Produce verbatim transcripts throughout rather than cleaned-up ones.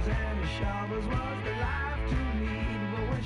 And the showers was the life to lead.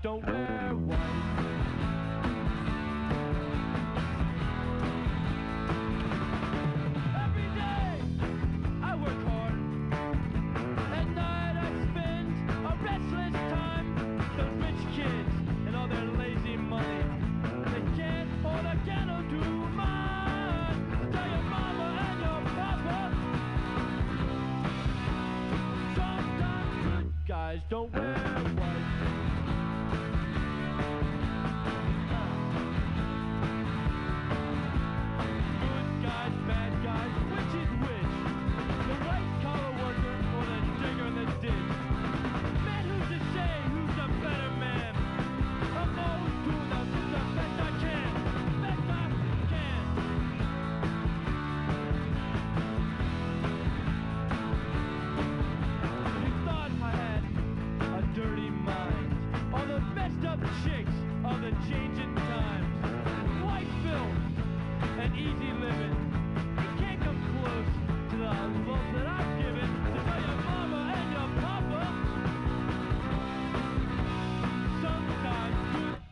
guys don't wear white. Don't wear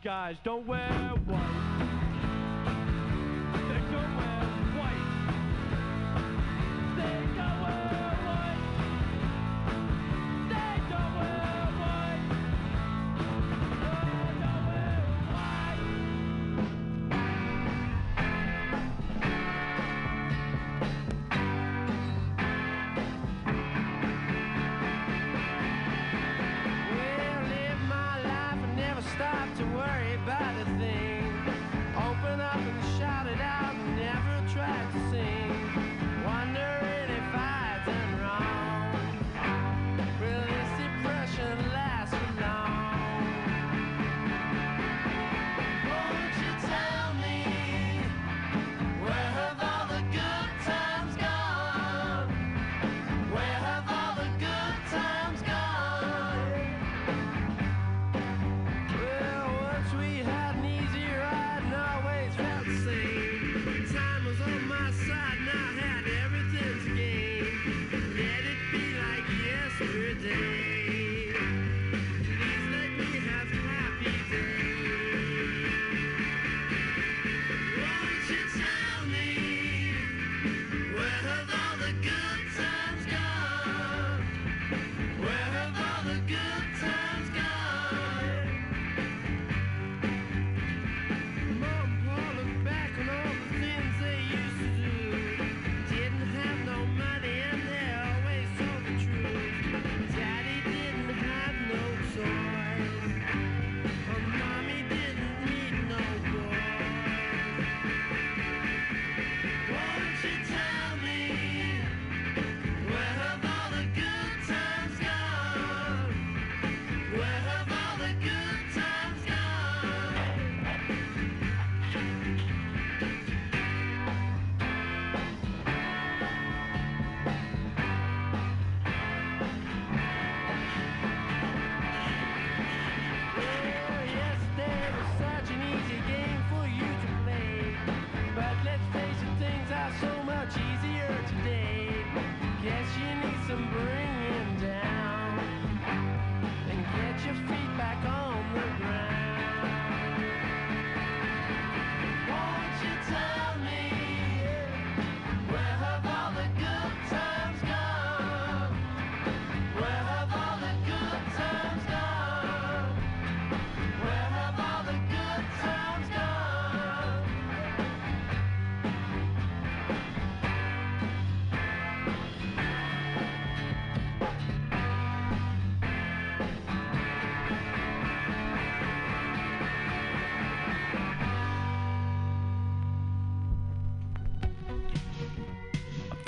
guys don't wear white. They don't wear white. They don't wear white. They don't wear white. They don't wear white. Well, live my life and never stop to work. About a thing, open up and shout it out, never try to sing, wondering if I done wrong. Will this depression last for long? Won't you tell me, where have all the good times gone? Where have all the good times gone?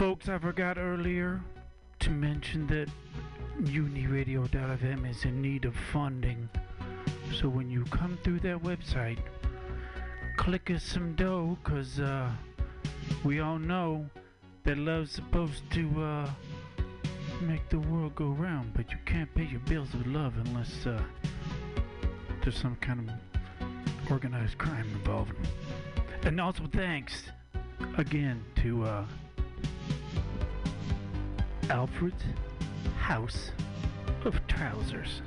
Folks, I forgot earlier to mention that Uniradio dot f m is in need of funding. So when you come through that website, click us some dough, because uh, we all know that love's supposed to uh, make the world go round. But you can't pay your bills with love unless uh, there's some kind of organized crime involved. And also thanks again to... Uh, Alfred House of Trousers.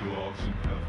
who are in heaven.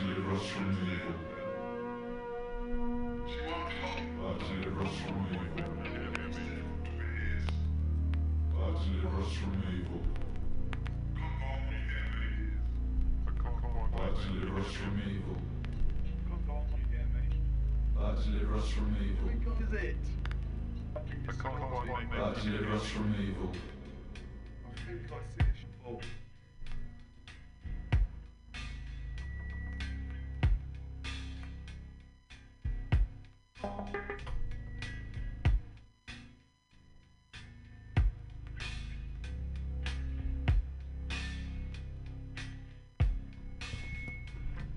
Deliver us from evil. I think I see it before.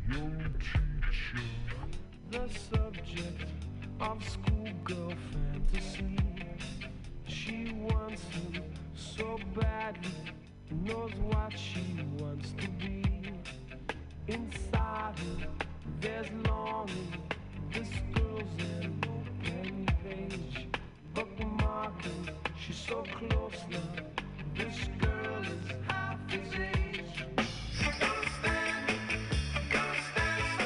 Your teacher, the subject of schoolgirl fantasy. She wants him so badly, knows what she wants to be. Inside her, there's longing. This girl's an open page, bookmarking. She's so close now. This girl is half his age. Gotta stand, gotta stand so.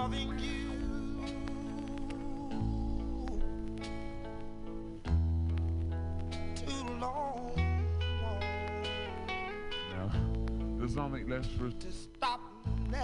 loving you. Too long. Now, this song make less for to stop now.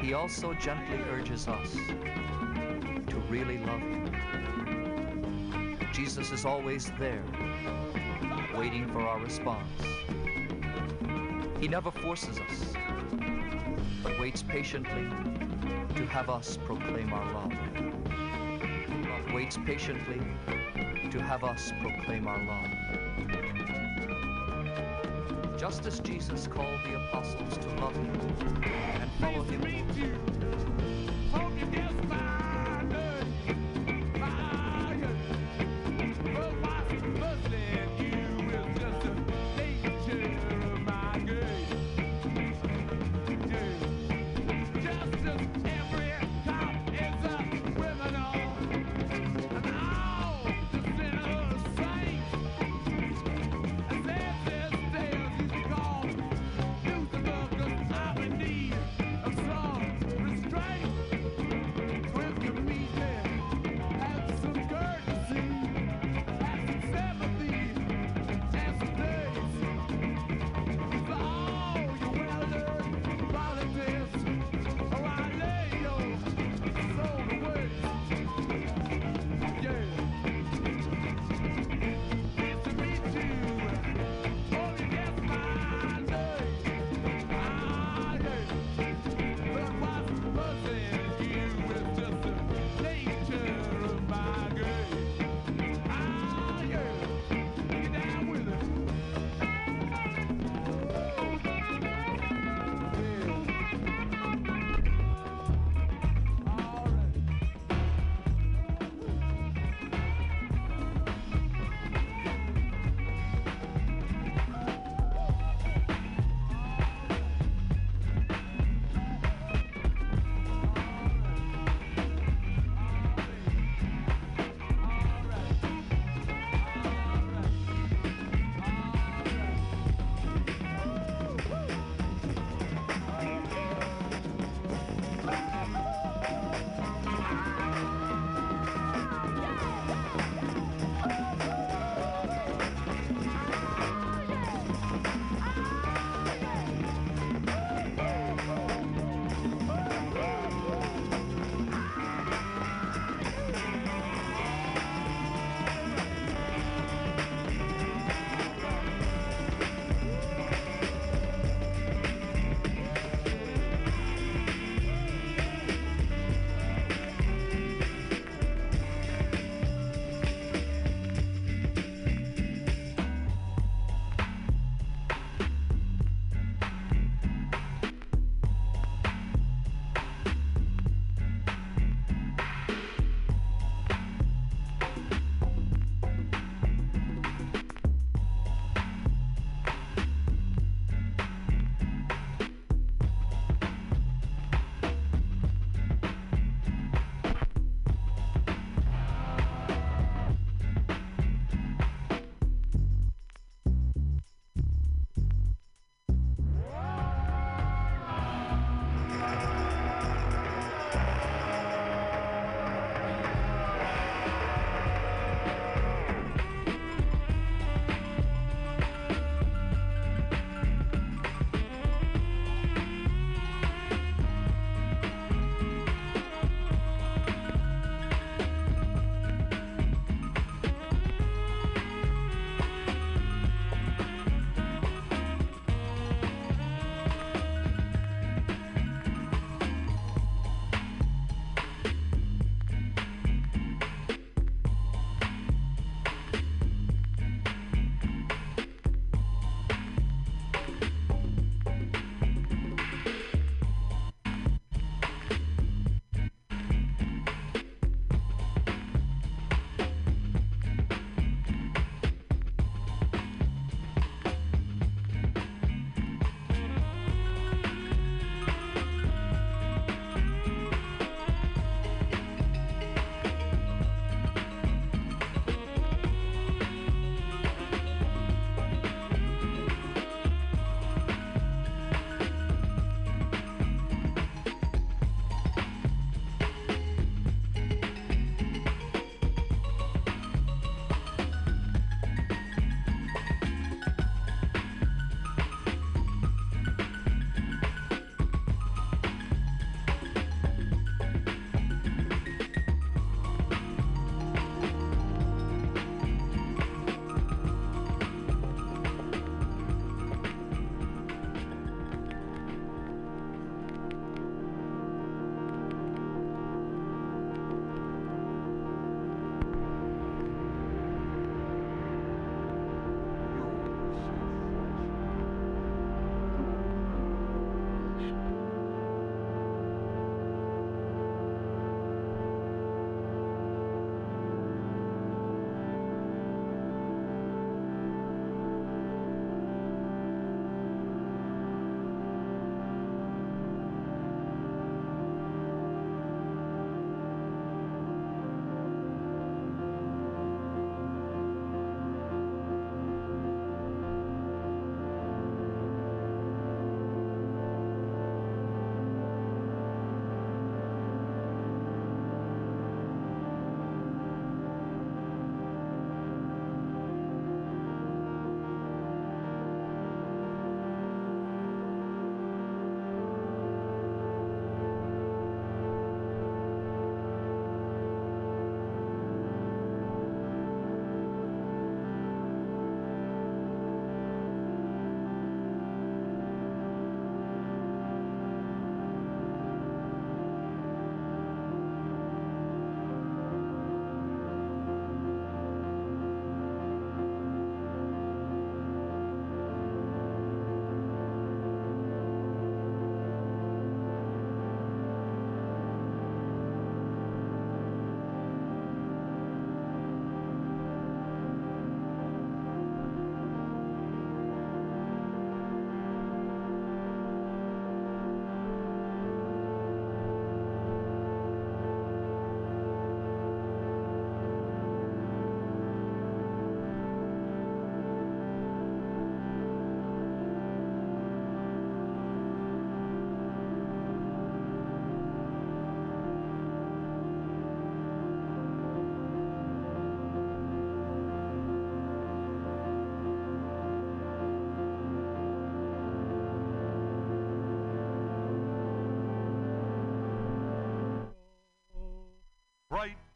He also gently urges us to really love him. Jesus is always there, waiting for our response. He never forces us, but waits patiently to have us proclaim our love. But waits patiently to have us proclaim our love. Just as Jesus called the apostles to love him and follow him.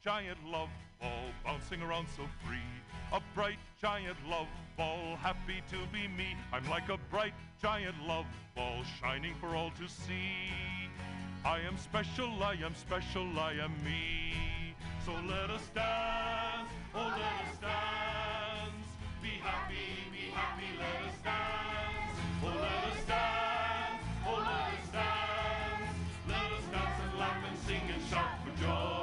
giant love ball bouncing around so free. A bright giant love ball, happy to be me. I'm like a bright giant love ball, shining for all to see. I am special, I am special, I am me. So let us dance, oh let us dance. Be happy, be happy, let us dance. Oh let us dance, oh let us dance. Let us dance and laugh and sing and shout for joy.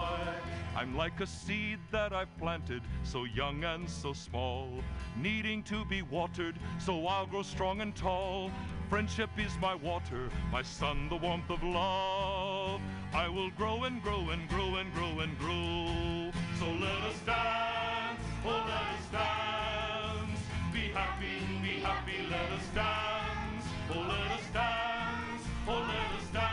I'm like a seed that I've planted, so young and so small, needing to be watered, so I'll grow strong and tall. Friendship is my water, my sun, the warmth of love. I will grow and grow and grow and grow and grow. So let us dance, oh let us dance. Be happy, be happy, let us dance. Oh let us dance, oh let us dance.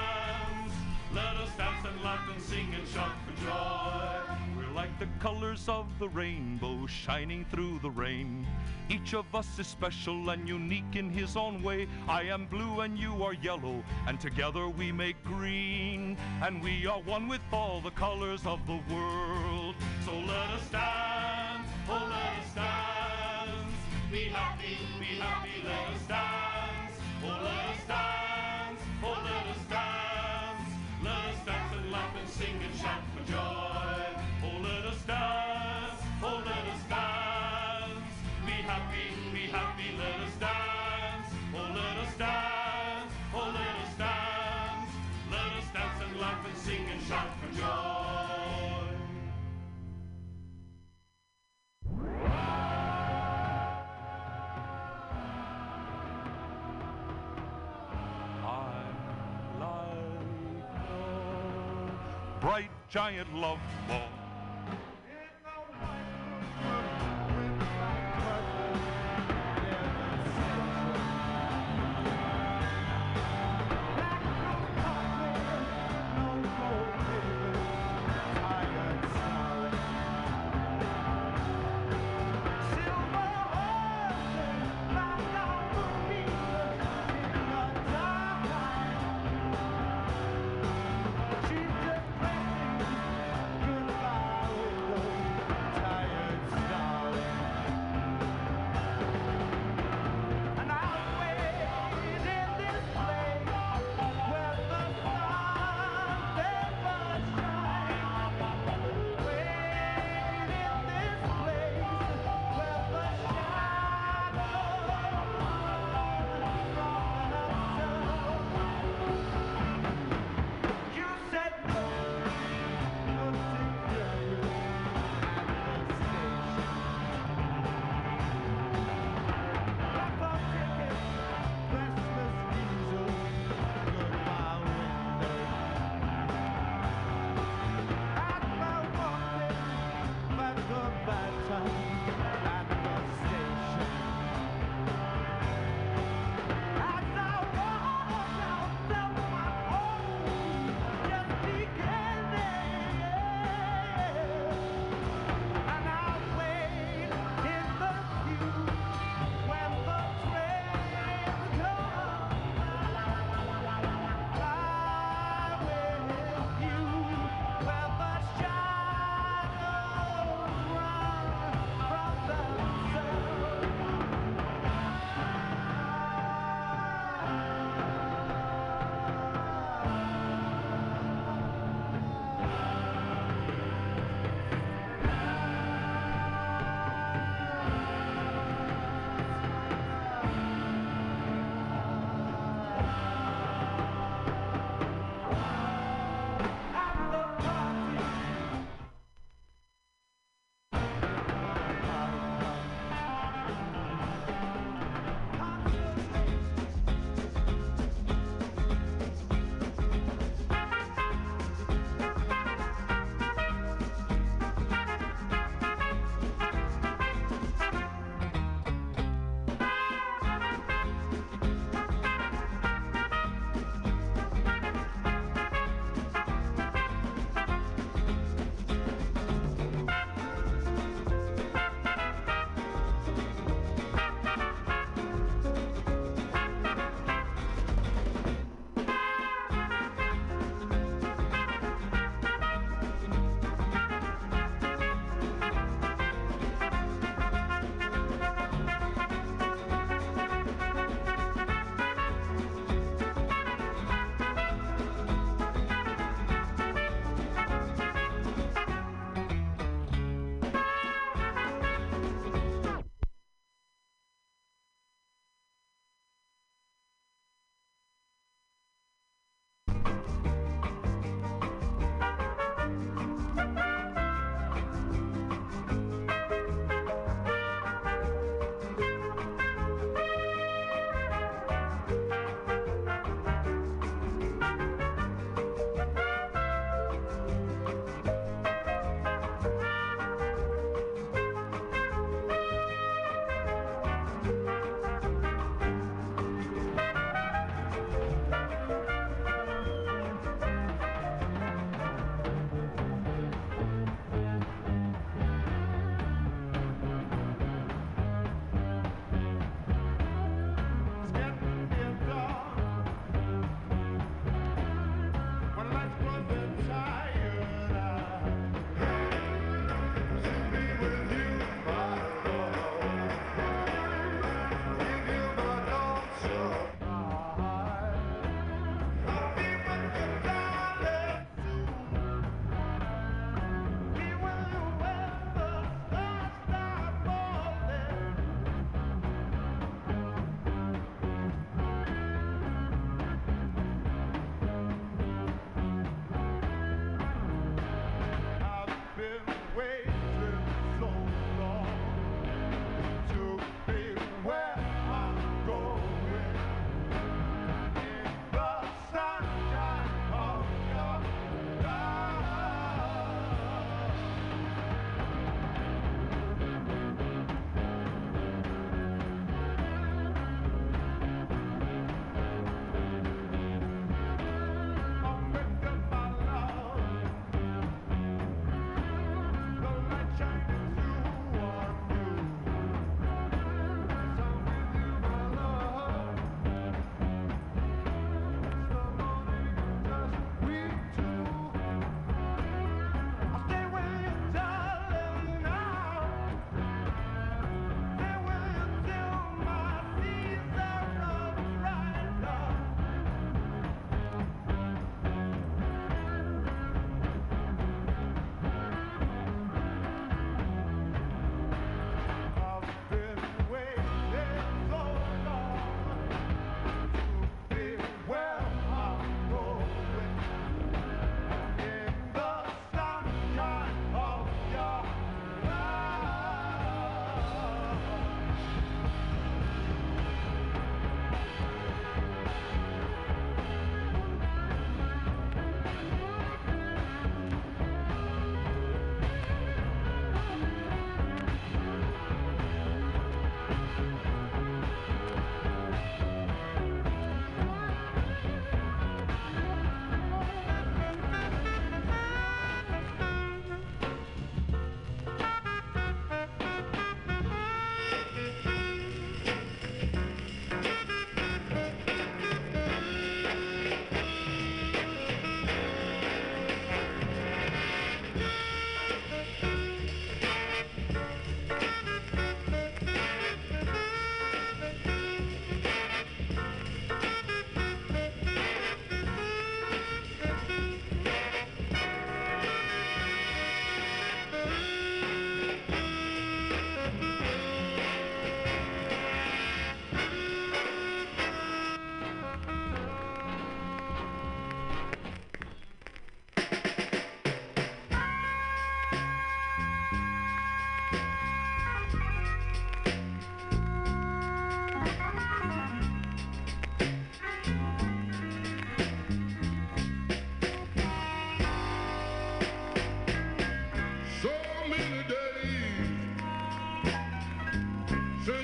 Let us dance and laugh and sing and shout for joy. We're like the colors of the rainbow shining through the rain. Each of us is special and unique in his own way. I am blue and you are yellow, and together we make green. And we are one with all the colors of the world. So let us dance, oh let us dance. Be happy, be happy, let us dance. Oh let us dance, oh let us dance. Let us dance and laugh and sing and shout for joy. Oh let us dance, oh let us dance. Happy, be happy, let us dance. Oh, let us dance. Oh, let us dance. Let us dance and laugh and sing and shout for joy. I'm like a bright giant love ball. Goodbye.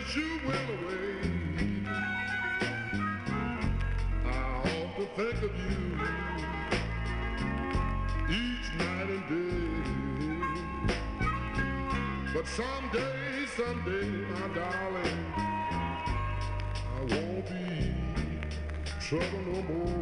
wish you went away. I ought to think of you each night and day. But someday, someday, my darling, I won't be trouble no more.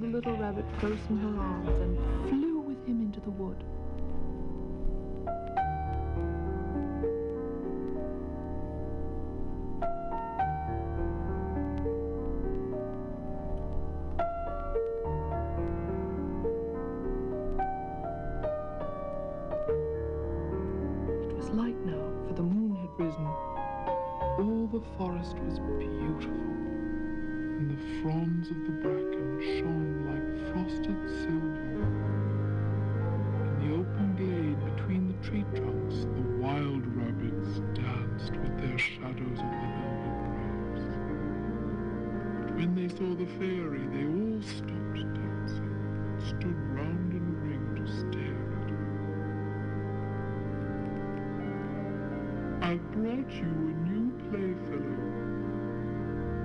The little rabbit close in her arms and flew with him into the wood. It was light now, for the moon had risen. All the forest was beautiful, and the fronds of the bracken shone like frosted silver. In the open glade between the tree trunks, the wild rabbits danced with their shadows on the velvet grass. But when they saw the fairy, they all stopped dancing and stood round in a ring to stare at her. "I've brought you a new playfellow.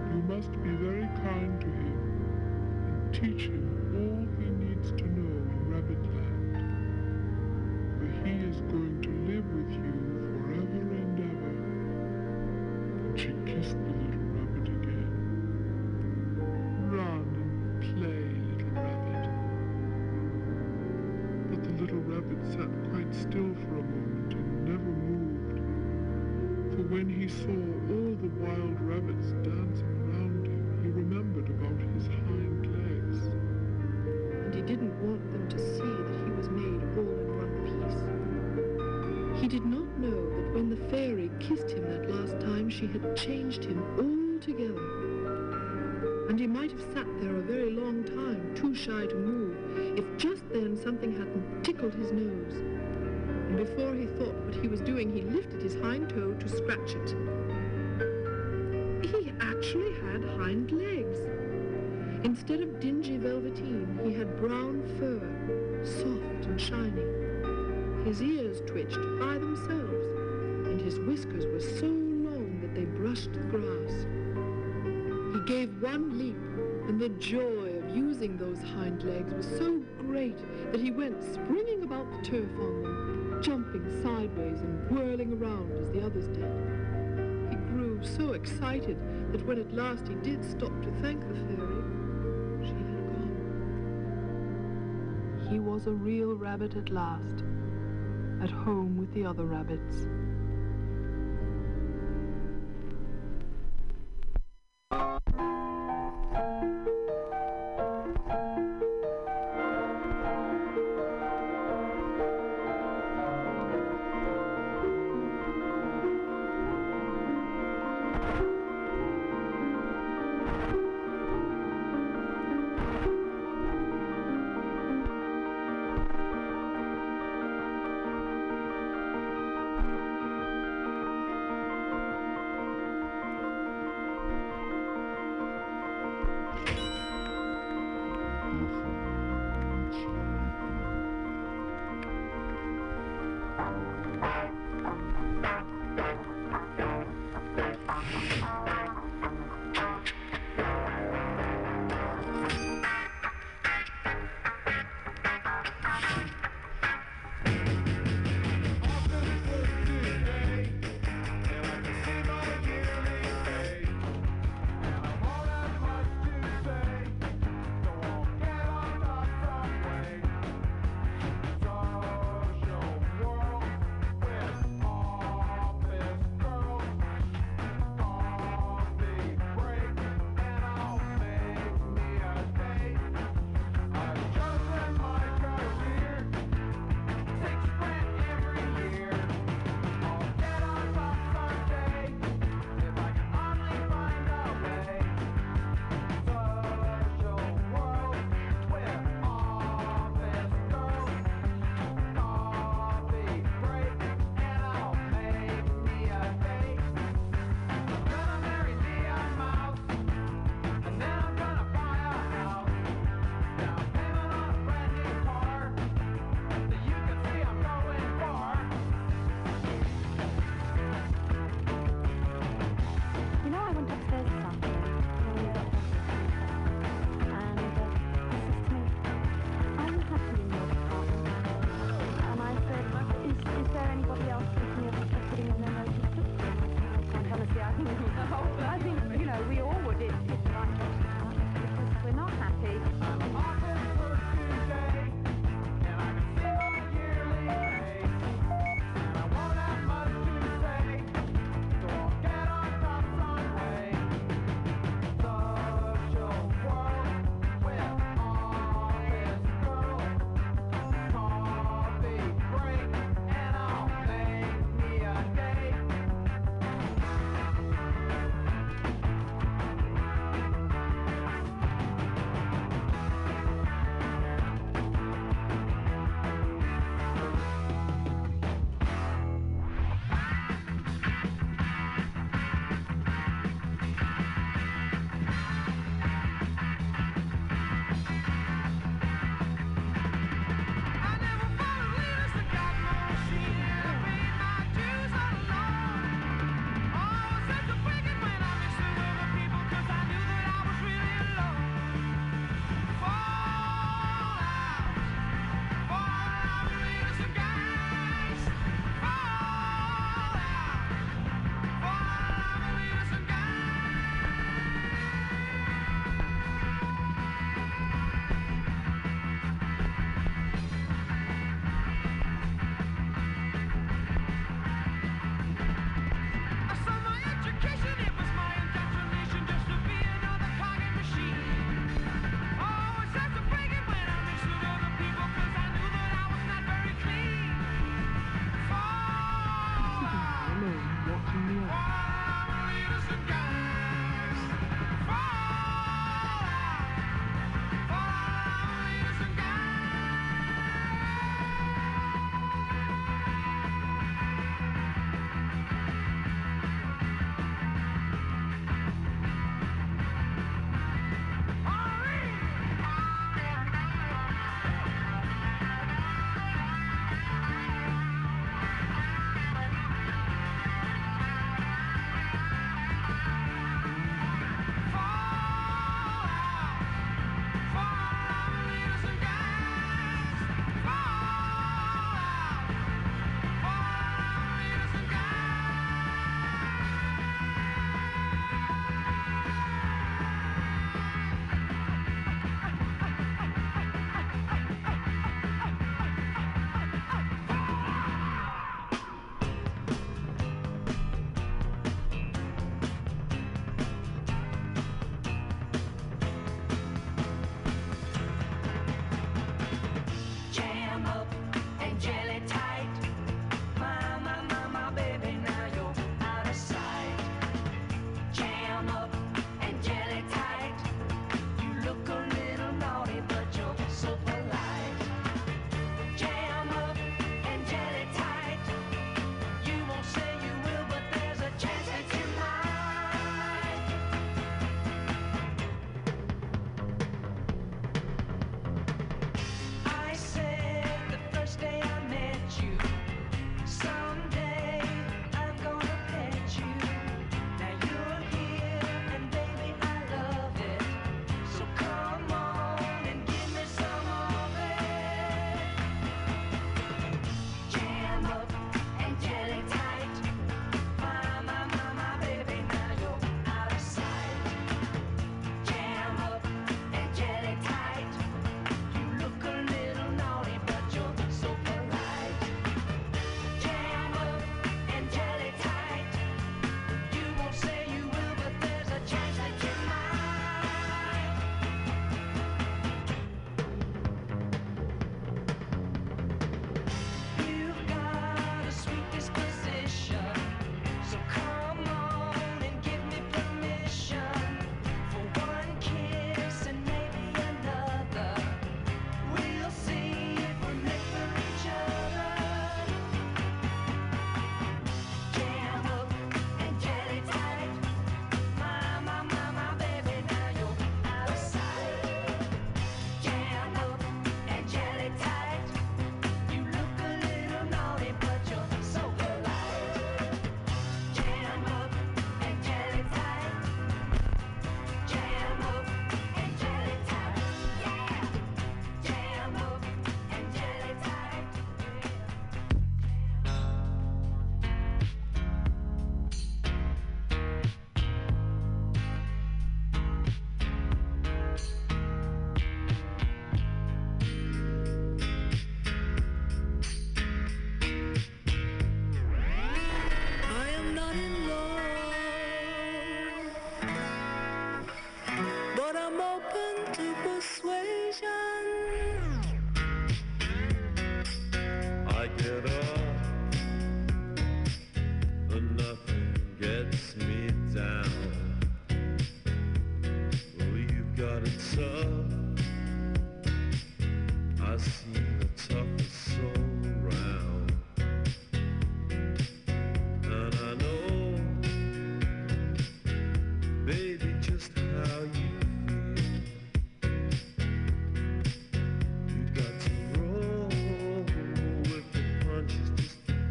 You must be very kind to him and teach him all he needs to know in Rabbitland, for he is going to live with you forever and ever." And she kissed the little rabbit again. "Run and play, little rabbit." But the little rabbit sat quite still for a moment and never moved, for when he saw all the wild rabbits dancing around him, he remembered about his hind legs. And he didn't want them to see that he was made all in one piece. He did not know that when the fairy kissed him that last time, she had changed him altogether. And he might have sat there a very long time, too shy to move, if just then something hadn't tickled his nose. And before he thought what he was doing, he lifted his hind toe to scratch it. Actually had hind legs. Instead of dingy velveteen, he had brown fur, soft and shiny. His ears twitched by themselves, and his whiskers were so long that they brushed the grass. He gave one leap, and the joy of using those hind legs was so great that he went springing about the turf on them, jumping sideways and whirling around as the others did. So excited that when at last he did stop to thank the fairy, she had gone. He was a real rabbit at last, at home with the other rabbits.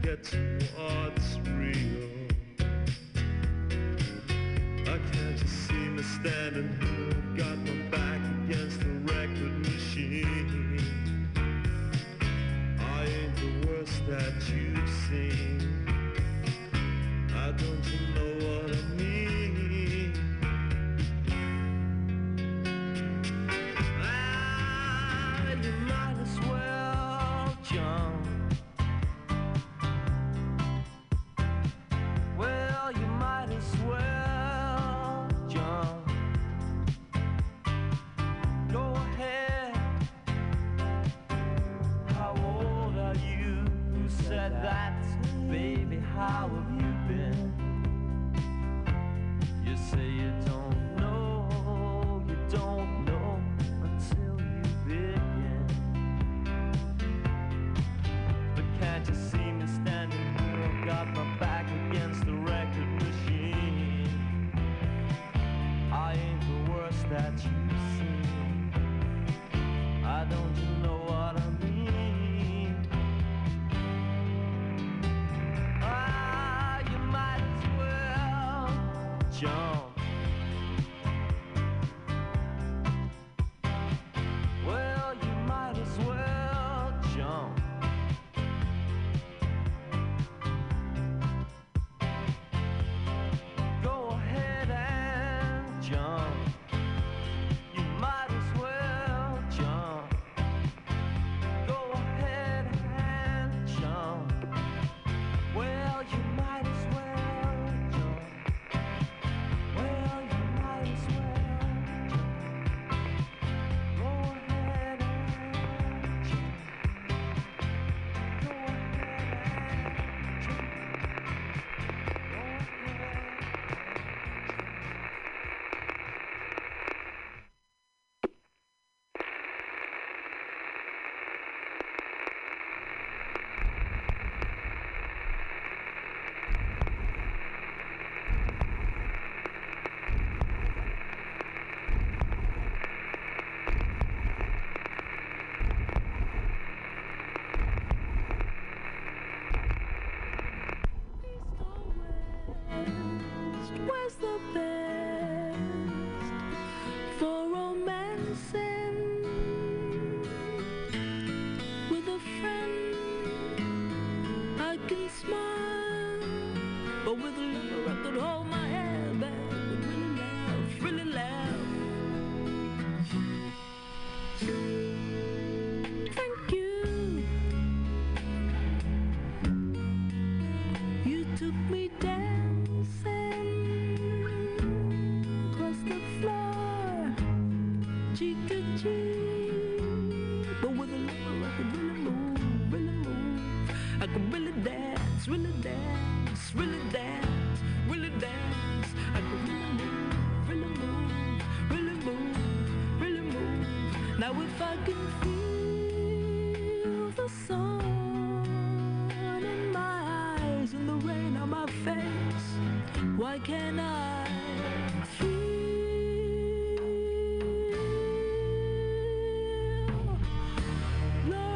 gets what's real. I can't just see me standing here, got my back against the record machine. I ain't the worst that you've seen. I don't you know what I mean? Love.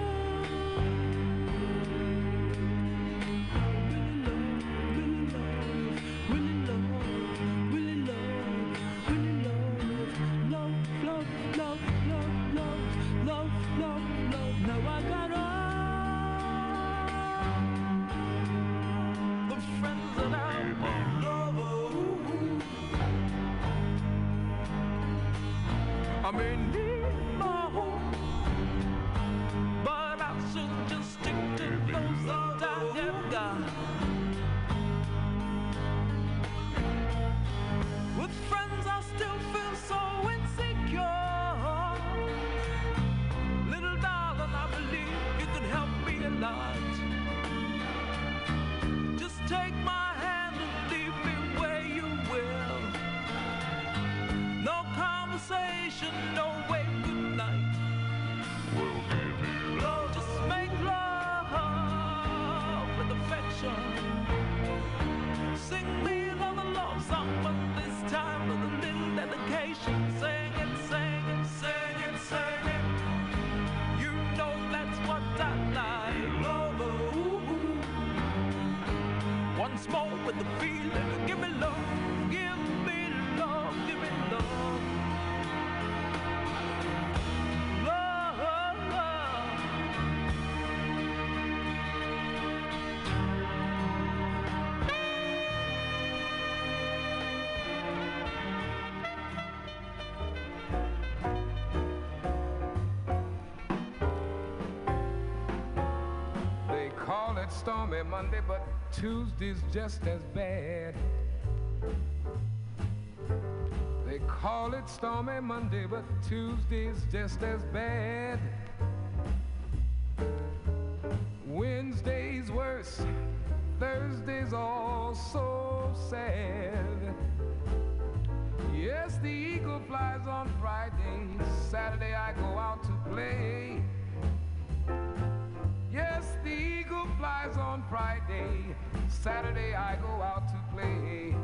with the feeling. Give me love, give me love, give me love. Love, love. They call it stormy Monday, but Tuesday's just as bad. They call it stormy Monday, but Tuesday's just as bad. Wednesday's worse, Thursday's all so sad. Yes, the eagle flies on Friday, Saturday I go out to play. Yes, the eagle flies on Friday, Saturday I go out to play.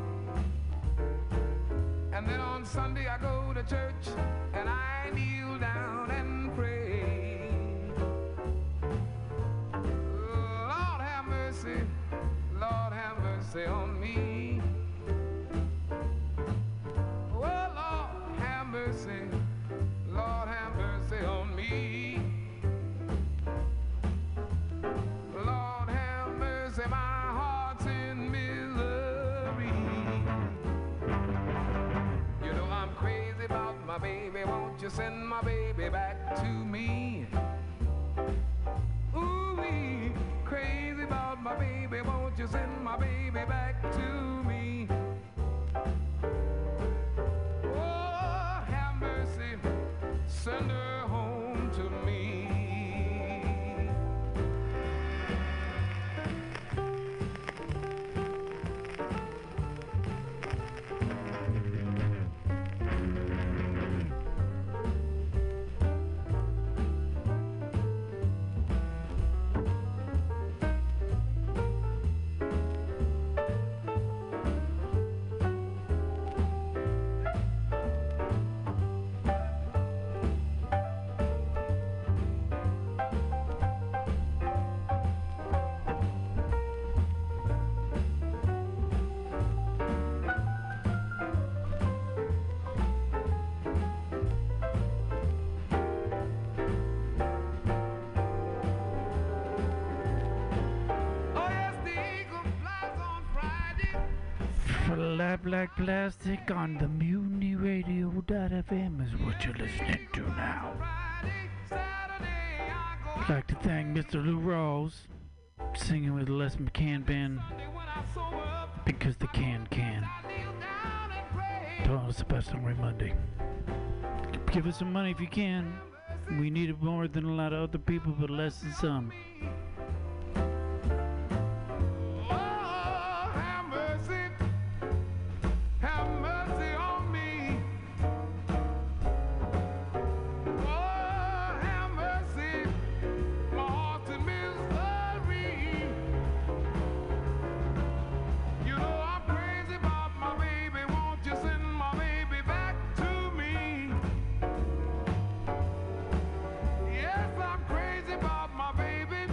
And then on Sunday I go to church and I kneel down and pray. Lord have mercy, Lord have mercy on me. Oh Lord have mercy, Lord have mercy on me. Send my baby back to me. Ooh wee, crazy about my baby. Won't you send my baby back to me? Oh, have mercy, send her home to me. Black Plastic on the Mutiny Radio dot F M is what you're listening to now. I'd like to thank Mister Lou Rawls, singing with the Les McCann Band, because the can can. Told us about Stormy Monday. Give us some money if you can. We need it more than a lot of other people, but less than some. Baby,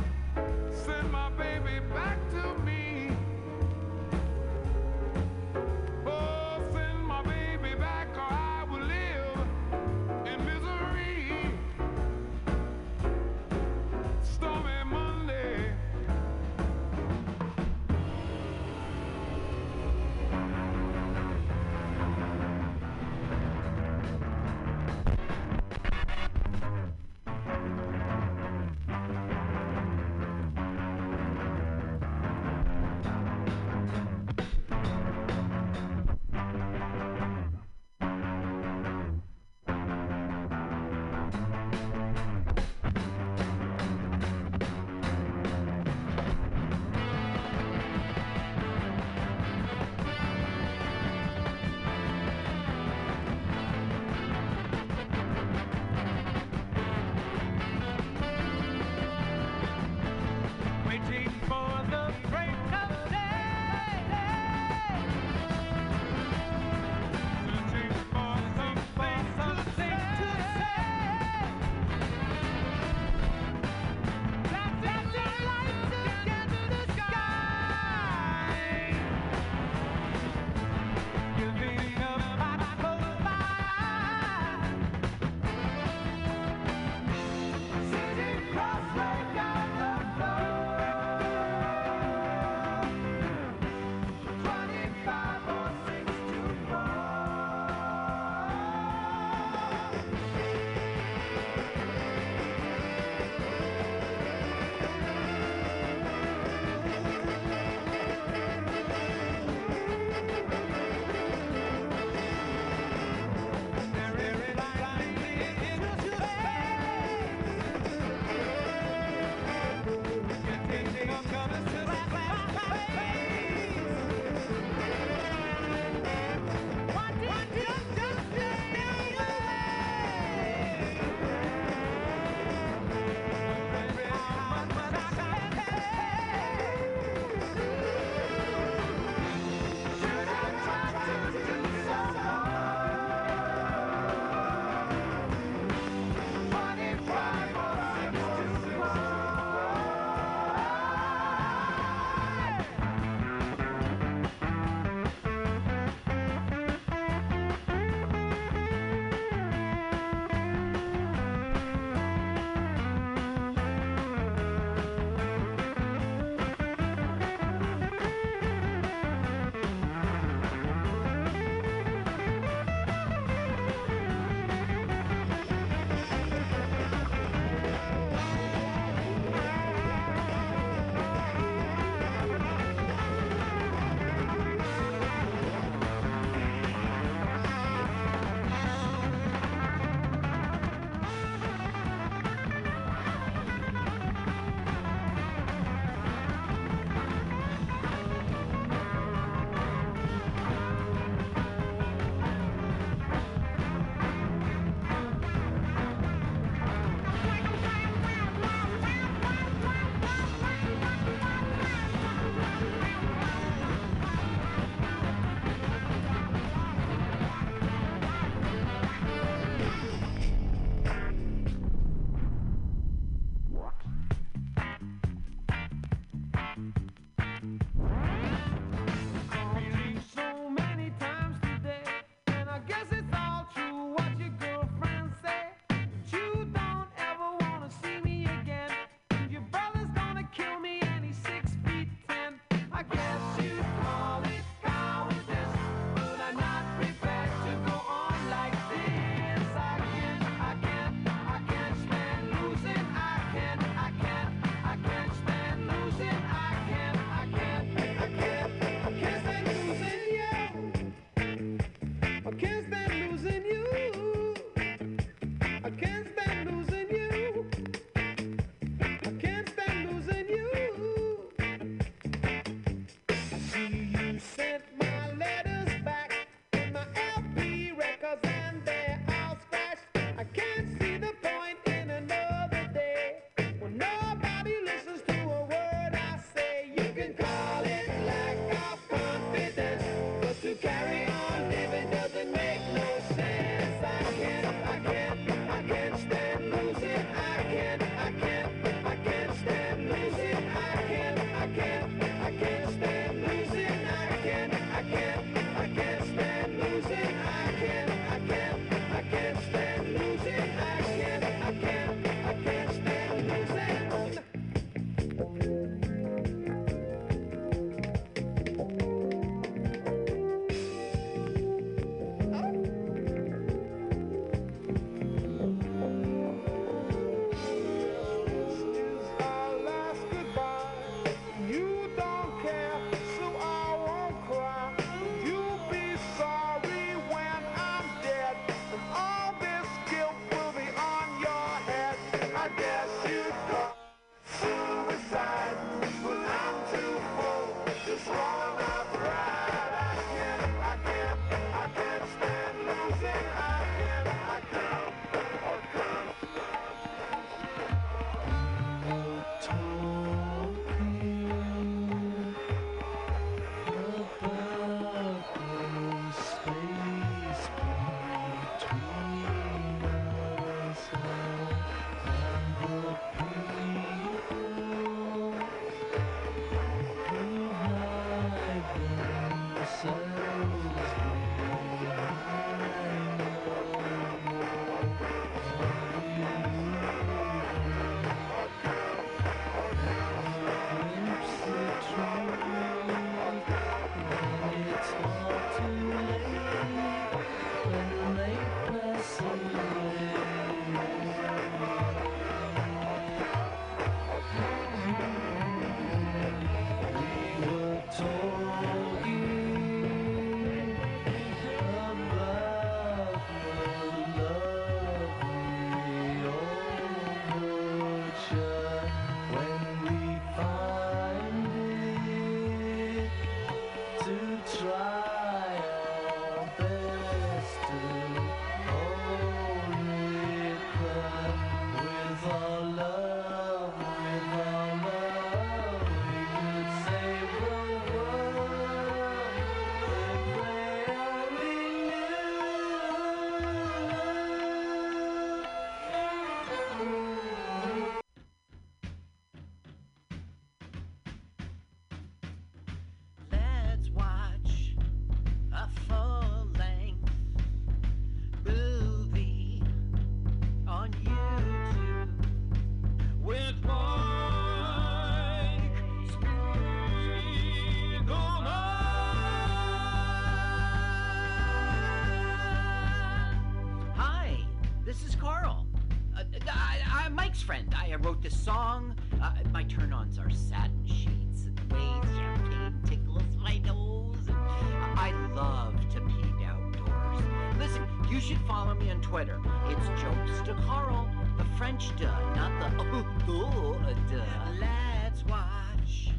song. Uh, my turn-ons are satin sheets and the way champagne tickles my nose. And I love to pee outdoors. Listen, you should follow me on Twitter. It's Jokes to Carl, the French duh, not the oh, oh duh. Let's watch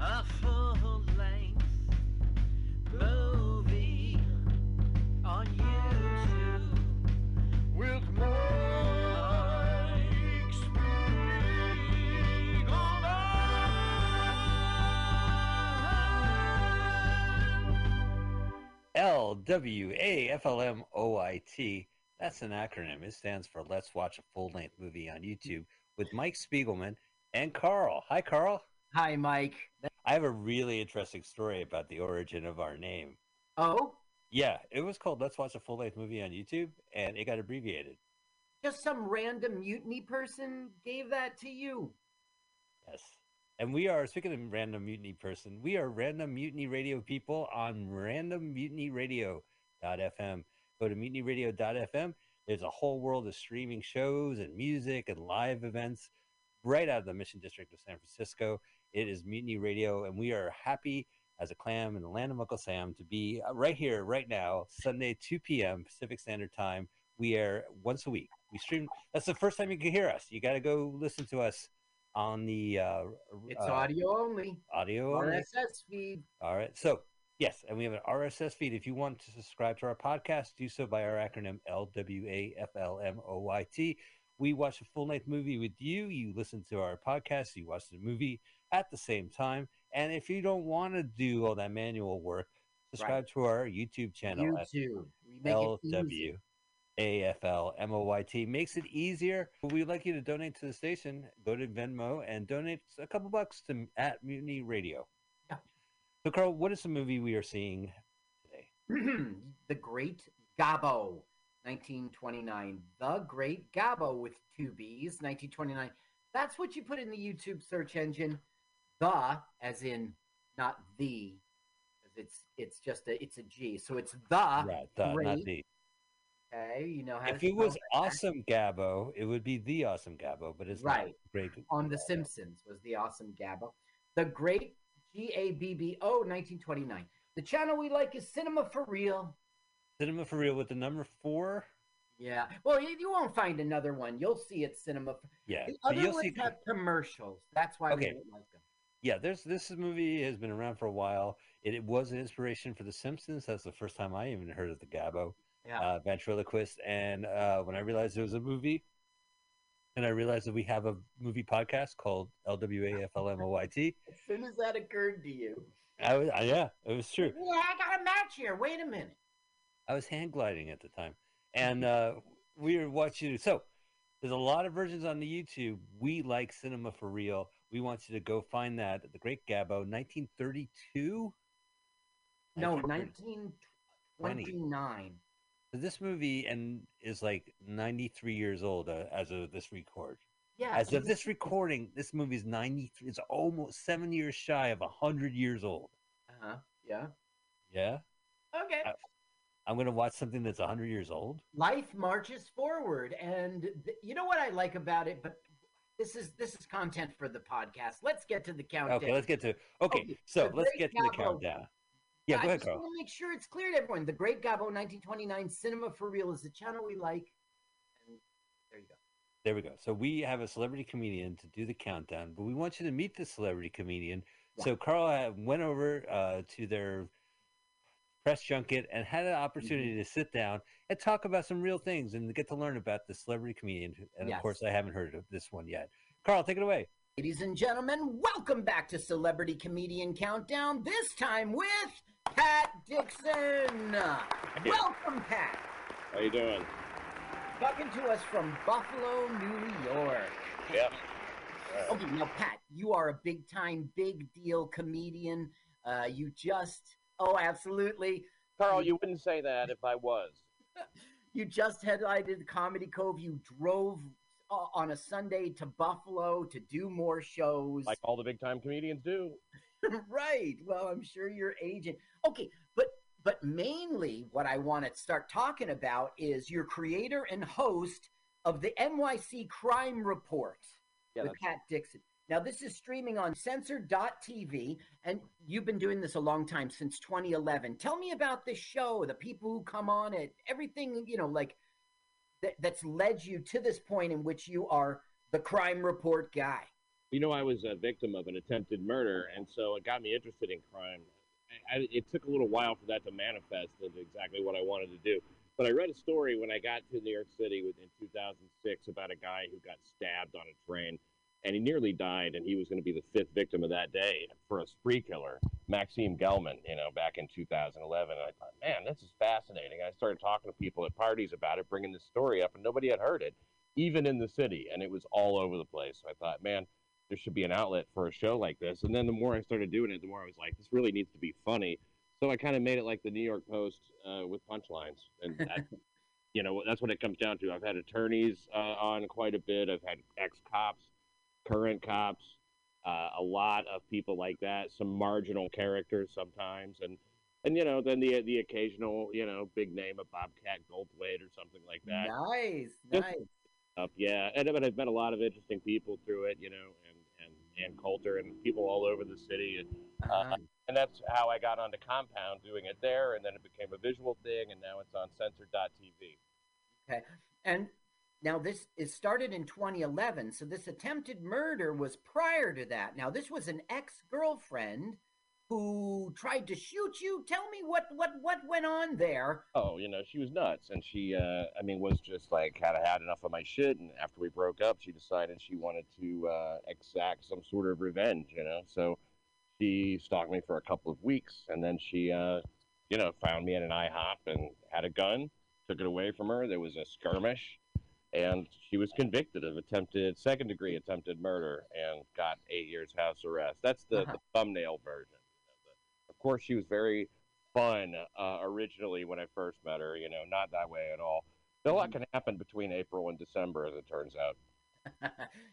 a full-length movie on YouTube with more. L W A F L M O I T. That's an acronym. It stands for Let's Watch a Full-Length Movie on YouTube with Mike Spiegelman and Carl. Hi, Carl. Hi, Mike. I have a really interesting story about the origin of our name. Oh? Yeah. It was called Let's Watch a Full-Length Movie on YouTube, and it got abbreviated. Just some random mutiny person gave that to you. Yes. And we are, speaking of Random Mutiny Person, we are Random Mutiny Radio people on random mutiny radio dot f m. Go to mutiny radio dot f m. There's a whole world of streaming shows and music and live events right out of the Mission District of San Francisco. It is Mutiny Radio, and we are happy as a clam in the land of Uncle Sam to be right here, right now, Sunday, two p.m. Pacific Standard Time. We air once a week. We stream. That's the first time you can hear us. You got to go listen to us. On the uh it's uh, audio only audio R S S only. feed. All right, so yes, and we have an R S S feed. If you want to subscribe to our podcast, do so by our acronym L W A F L M O Y T. We watch a full-length movie with you. You listen to our podcast, you watch the movie at the same time. And if you don't want to do all that manual work, subscribe right. to our YouTube channel. YouTube. L W A F L M O Y T makes it easier. We'd like you to donate to the station. Go to Venmo and donate a couple bucks to at Mutiny Radio. Yeah. So, Carl, what is the movie we are seeing today? The Great Gabbo, nineteen twenty-nine. The Great Gabbo with two B's, nineteen twenty-nine. That's what you put in the YouTube search engine. The, as in not the, because it's it's just a it's a G. So it's the, right, the great, not the. Okay, you know how if it was Awesome Gabbo, it would be The Awesome Gabbo, but it's right. not Great on The Simpsons was The Awesome Gabbo. The Great G A B B O, nineteen twenty-nine. The channel we like is Cinema For Real. Cinema For Real with the number four? Yeah. Well, you, you won't find another one. You'll see it Cinema For Real. Yeah. The other so you'll ones see... have commercials. That's why okay. we don't like them. Yeah, there's, this movie has been around for a while. It, it was an inspiration for The Simpsons. That's the first time I even heard of the Gabbo. Yeah. Uh, ventriloquist, and uh, when I realized it was a movie, and I realized that we have a movie podcast called L W A F L M O Y T. As soon as that occurred to you, I was uh, yeah, it was true. Yeah, I got a match here. Wait a minute. I was hand gliding at the time, and uh, we were watching. So there's a lot of versions on the YouTube. We like Cinema For Real. We want you to go find that. The Great Gabbo, nineteen thirty-two. No, nineteen twenty-nine. So this movie and is like ninety-three years old uh, as of this record. Yeah. As of this recording, this movie is ninety-three. It's almost seven years shy of one hundred years old. Uh-huh. Yeah. Yeah. Okay. I, I'm going to watch something that's one hundred years old. Life marches forward. And th- you know what I like about it? But this is this is content for the podcast. Let's get to the countdown. Okay, let's get to Okay, okay so let's get to the countdown. Over. Yeah, yeah, go ahead, Carl. I just want to make sure it's clear to everyone. The Great Gabbo nineteen twenty-nine Cinema For Real is the channel we like. And there you go. There we go. So we have a celebrity comedian to do the countdown, but we want you to meet the celebrity comedian. Yeah. So Carl went over uh, to their press junket and had an opportunity mm-hmm. to sit down and talk about some real things and get to learn about the celebrity comedian. And, yes. of course, I haven't heard of this one yet. Carl, take it away. Ladies and gentlemen, welcome back to Celebrity Comedian Countdown, this time with... Pat Dixon. Welcome, Pat. How you doing? Talking to us from Buffalo, New York. Yeah. Right. Okay, now, Pat, you are a big-time, big-deal comedian. Uh, you just... Oh, absolutely. Carl, you wouldn't say that if I was. You just headlighted Comedy Cove. You drove uh, on a Sunday to Buffalo to do more shows. Like all the big-time comedians do. Right. Well, I'm sure your agent. Okay, but but mainly what I want to start talking about is your creator and host of the N Y C Crime Report. yeah, with Pat Dixon. Now, this is streaming on censored dot t v, and you've been doing this a long time, since twenty eleven. Tell me about this show, the people who come on it, everything, you know, like that, that's led you to this point in which you are the crime report guy. You know, I was a victim of an attempted murder, and so it got me interested in crime. I, I, it took a little while for that to manifest into exactly what I wanted to do. But I read a story when I got to New York City in two thousand six about a guy who got stabbed on a train. And he nearly died, and he was going to be the fifth victim of that day for a spree killer, Maxime Gelman, you know, back in two thousand eleven. And I thought, man, this is fascinating. And I started talking to people at parties about it, bringing this story up, and nobody had heard it, even in the city. And it was all over the place. So I thought, man, there should be an outlet for a show like this. And then the more I started doing it, the more I was like, this really needs to be funny. So I kind of made it like the New York Post uh, with punchlines. And that, you know, that's what it comes down to. I've had attorneys uh, on quite a bit. I've had ex-cops, current cops, uh, a lot of people like that, some marginal characters sometimes, and and you know, then the the occasional, you know, big name of Bobcat Goldthwait or something like that. Nice, Just nice. Up, yeah, and but I've met a lot of interesting people through it, you know, and and Ann Coulter and people all over the city, and uh, uh-huh. and that's how I got onto Compound, doing it there, and then it became a visual thing, and now it's on censored dot t v. Okay, and. Now, this is started in twenty eleven, so this attempted murder was prior to that. Now, this was an ex-girlfriend who tried to shoot you. Tell me what, what, what went on there. Oh, you know, she was nuts, and she, uh, I mean, was just like kind of had enough of my shit, and after we broke up, she decided she wanted to uh, exact some sort of revenge, you know? So she stalked me for a couple of weeks, and then she, uh, you know, found me at an IHOP and had a gun, took it away from her. There was a skirmish. And she was convicted of attempted second-degree attempted murder and got eight years house arrest. That's the, uh-huh. the thumbnail version. Of course, she was very fun uh, originally when I first met her. You know, not that way at all. A lot can happen between April and December, as it turns out.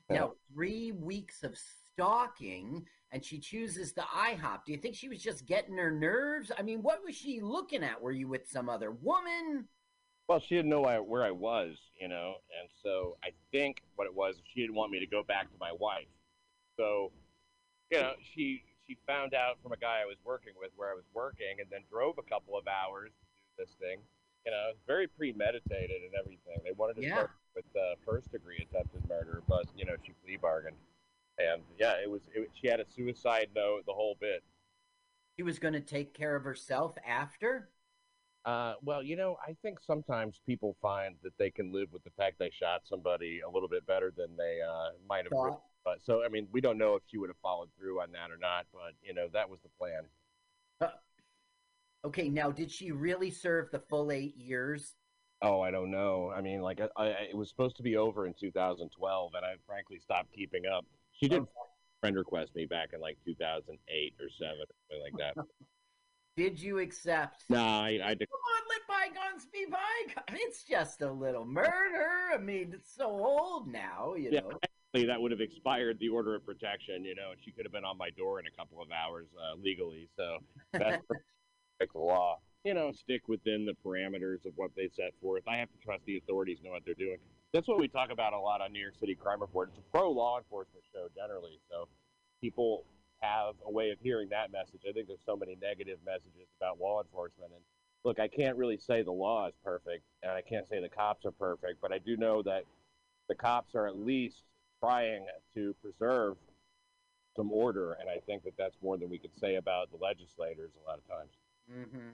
Now, three weeks of stalking, and she chooses the IHOP. Do you think she was just getting her nerves? I mean, what was she looking at? Were you with some other woman? Well, she didn't know I, where I was, you know, and so I think what it was, she didn't want me to go back to my wife. So, you know, she she found out from a guy I was working with where I was working, and then drove a couple of hours to do this thing. You know, very premeditated and everything. They wanted to yeah. start with uh, first-degree attempted murder, but, you know, she plea bargained. And, yeah, it was. It, she had a suicide note, the whole bit. She was going to take care of herself after? Uh, well, you know, I think sometimes people find that they can live with the fact they shot somebody a little bit better than they uh, might have. Really, but so, I mean, we don't know if she would have followed through on that or not, but, you know, that was the plan. Uh, okay, now, did she really serve the full eight years? Oh, I don't know. I mean, like, I, I, it was supposed to be over in two thousand twelve, and I frankly stopped keeping up. She did okay. friend request me back in, like, two thousand eight or seven, something like that. Did you accept? No, I, I didn't. Come on, let bygones be bygones. It's just a little murder. I mean, it's so old now, you yeah, know. Actually, that would have expired the order of protection, you know, and she could have been on my door in a couple of hours uh, legally. So that's the law. You know, stick within the parameters of what they set forth. I have to trust the authorities know what they're doing. That's what we talk about a lot on New York City Crime Report. It's a pro-law enforcement show generally, so people have a way of hearing that message. I think there's so many negative messages about law enforcement, and look, I can't really say the law is perfect, and I can't say the cops are perfect, but I do know that the cops are at least trying to preserve some order, and I think that that's more than we could say about the legislators a lot of times. Mm-hmm.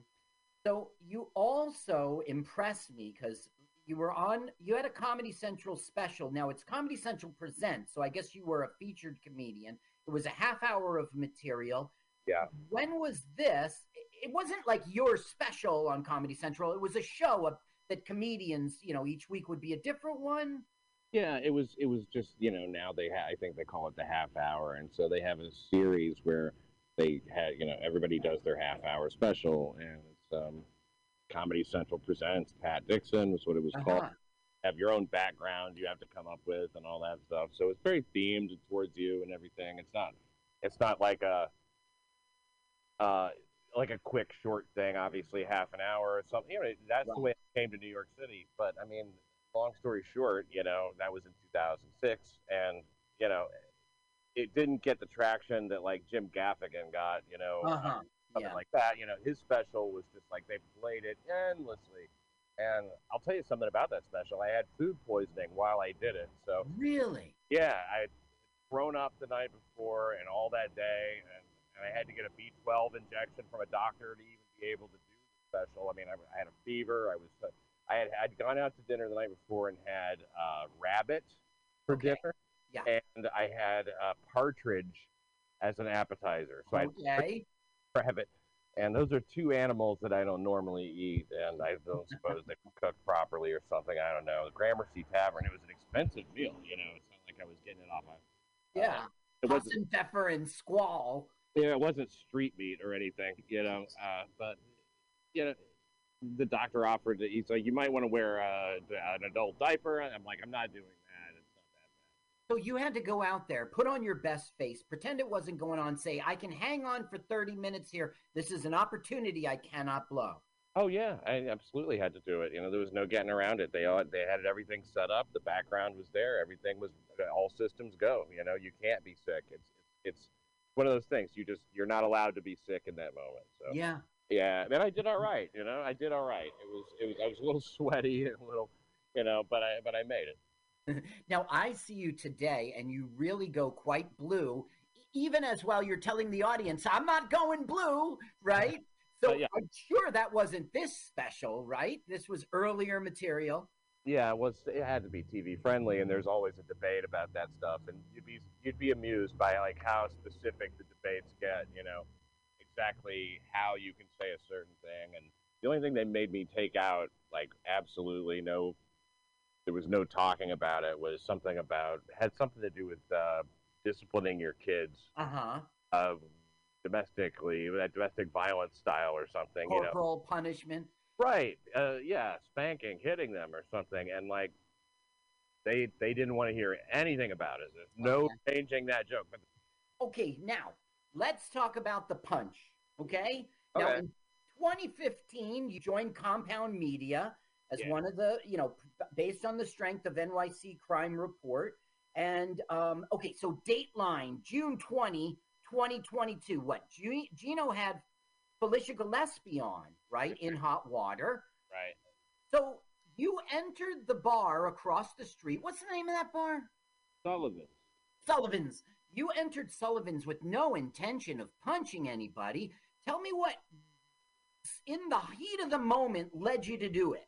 So you also impressed me because you were on, you had a Comedy Central special. Now it's Comedy Central Presents, so I guess you were a featured comedian. It was a half hour of material. Yeah. When was this? It wasn't like your special on Comedy Central. It was a show of, that comedians, you know, each week would be a different one. Yeah, it was. It was just, you know, now they ha- I think they call it the half hour, and so they have a series where they had, you know, everybody does their half hour special, and it's um, Comedy Central Presents. Pat Dixon was what it was uh-huh. called. Have your own background you have to come up with and all that stuff. So it's very themed towards you and everything. It's not, it's not like a, uh, like a quick short thing. Obviously, half an hour or something. You know, that's right. the way it came to New York City. But I mean, long story short, you know, that was in two thousand six, and you know, it didn't get the traction that, like, Jim Gaffigan got, you know, uh-huh. something yeah. like that. You know, his special was just like they played it endlessly. And I'll tell you something about that special. I had food poisoning while I did it. So really? Yeah, I'd thrown up the night before and all that day, and, and I had to get a B twelve injection from a doctor to even be able to do the special. I mean, I, I had a fever. I was, uh, I had I'd gone out to dinner the night before and had uh, rabbit for okay. dinner. Yeah. And I had uh, partridge as an appetizer. So okay. I had rabbit. And those are two animals that I don't normally eat, and I don't suppose they cook properly or something. I don't know. The Gramercy Tavern, it was an expensive meal, you know. It's not like I was getting it off my... Yeah. Uh, it Pots wasn't, and pepper and squall. Yeah, it wasn't street meat or anything, you know. Uh, but, you know, the doctor offered to eat, so you might want to wear uh, an adult diaper. I'm like, I'm not doing that. It's not that bad. So you had to go out there, put on your best face, pretend it wasn't going on, say, I can hang on for thirty minutes here. This is an opportunity I cannot blow. Oh, yeah. I absolutely had to do it. You know, there was no getting around it. They all, they had everything set up. The background was there. Everything was, all systems go. You know, you can't be sick. It's, it's one of those things. You just, you're not allowed to be sick in that moment. So yeah. Yeah. And I did all right. You know, I did all right. It was, it was, I was a little sweaty and a little, you know, but I, but I made it. Now, I see you today and you really go quite blue, even as while you're telling the audience, I'm not going blue, right? So uh, yeah. I'm sure that wasn't this special, right? This was earlier material. Yeah, it was. It had to be T V friendly, and there's always a debate about that stuff. And you'd be you'd be amused by like how specific the debates get. You know, exactly how you can say a certain thing. And the only thing they made me take out, like absolutely no, there was no talking about it. Was something about had something to do with uh, disciplining your kids. Uh-huh. Uh huh. Domestically, that domestic violence style or something, corporal, you know. Corporal punishment. Right. Uh, yeah, spanking, hitting them or something. And, like, they they didn't want to hear anything about it. No okay. changing that joke. Okay, now, let's talk about the punch, okay? okay. Now, in twenty fifteen, you joined Compound Media as yeah. one of the, you know, based on the strength of N Y C Crime Report. And, um, okay, so Dateline, June twentieth, twenty twenty-two, what Gino had Felicia Gillespie on, right, in Hot Water. Right. So you entered the bar across the street. What's the name of that bar? Sullivan's. Sullivan's. You entered Sullivan's with no intention of punching anybody. Tell me what, in the heat of the moment, led you to do it.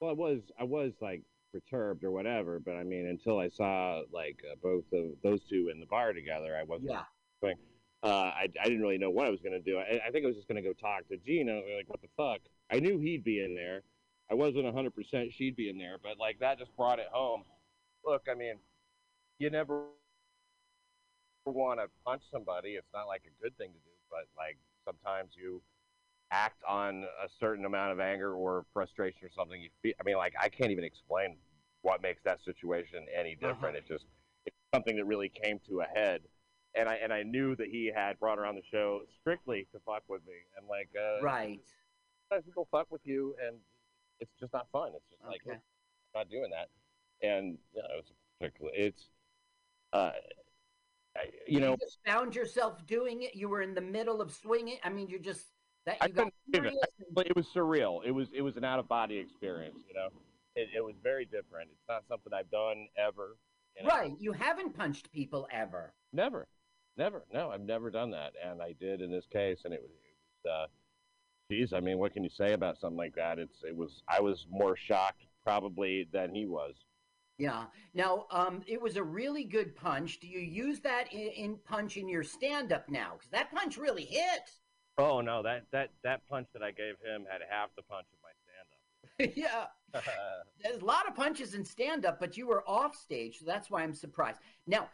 Well, I was, I was like perturbed or whatever, but I mean, until I saw like uh, both of those two in the bar together, I wasn't yeah. going. Uh, I, I didn't really know what I was going to do. I, I think I was just going to go talk to Gina. Like, what the fuck? I knew he'd be in there. I wasn't one hundred percent she'd be in there, but, like, that just brought it home. Look, I mean, you never want to punch somebody. It's not, like, a good thing to do, but, like, sometimes you act on a certain amount of anger or frustration or something. You feel, I mean, like, I can't even explain what makes that situation any different. It's just it's something that really came to a head. And I and I knew that he had brought her on the show strictly to fuck with me, and like uh, right, sometimes people fuck with you, and it's just not fun. It's just okay. like I'm not doing that, and you know, it's particularly it's, uh, I, you, you know, you just found yourself doing it. You were in the middle of swinging. I mean, you're just that you I got couldn't it. But it was surreal. It was it was an out of body experience. You know, it it was very different. It's not something I've done ever. You know? Right, you haven't punched people ever. Never. Never, no, I've never done that, and I did in this case, and it was, it was uh, geez, I mean, what can you say about something like that? It's, it was, I was more shocked probably than he was. Yeah. Now, um, it was a really good punch. Do you use that in, in punch in your stand-up now? Because that punch really hit. Oh no, that that that punch that I gave him had half the punch of my stand-up. Yeah. There's a lot of punches in stand-up, but you were off stage, so that's why I'm surprised. Now.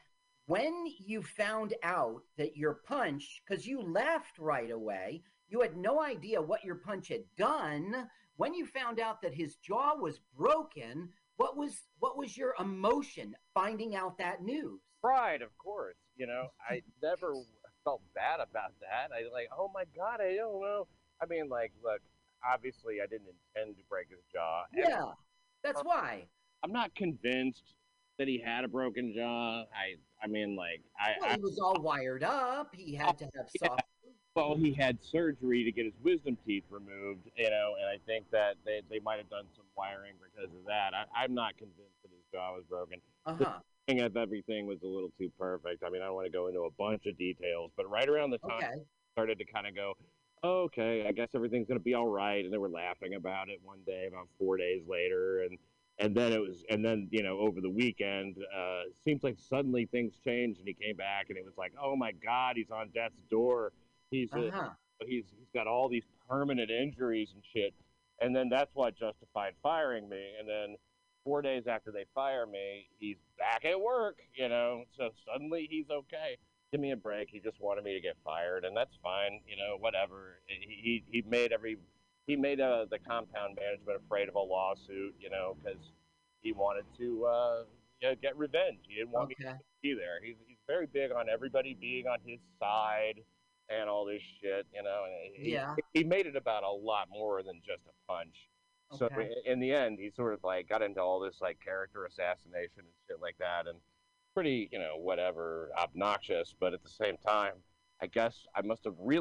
When you found out that your punch, because you left right away, you had no idea what your punch had done. When you found out that his jaw was broken, what was what was your emotion finding out that news? Pride, of course. You know, I never felt bad about that. I like, oh my God, I don't know. I mean, like, look, obviously I didn't intend to break his jaw. Yeah, that's why. I'm not convinced that he had a broken jaw. I. I mean, like, I, well, I, he was all wired up. He had to have yeah. soft. Well, he had surgery to get his wisdom teeth removed, you know, and I think that they, they might have done some wiring because of that. I, I'm not convinced that his jaw was broken. Uh-huh. The thing of everything was a little too perfect. I mean, I don't want to go into a bunch of details, but right around the time okay. I started to kind of go, oh, okay, I guess everything's going to be all right, and they were laughing about it one day about four days later, and And then it was, and then, you know, over the weekend, uh, it seems like suddenly things changed, and he came back, and it was like, oh my God, he's on death's door. He's uh-huh. a, he's he's got all these permanent injuries and shit. And then that's what justified firing me. And then four days after they fire me, he's back at work, you know. So suddenly he's okay. Give me a break. He just wanted me to get fired, and that's fine, you know, whatever. He he, he made every. He made uh, the compound management afraid of a lawsuit, you know, because he wanted to uh, you know, get revenge. He didn't want okay. me to be there. He's, he's very big on everybody being on his side and all this shit, you know. And he, yeah. he made it about a lot more than just a punch. Okay. So in the end, he sort of like got into all this like character assassination and shit like that, and pretty, you know, whatever, obnoxious. But at the same time, I guess I must have really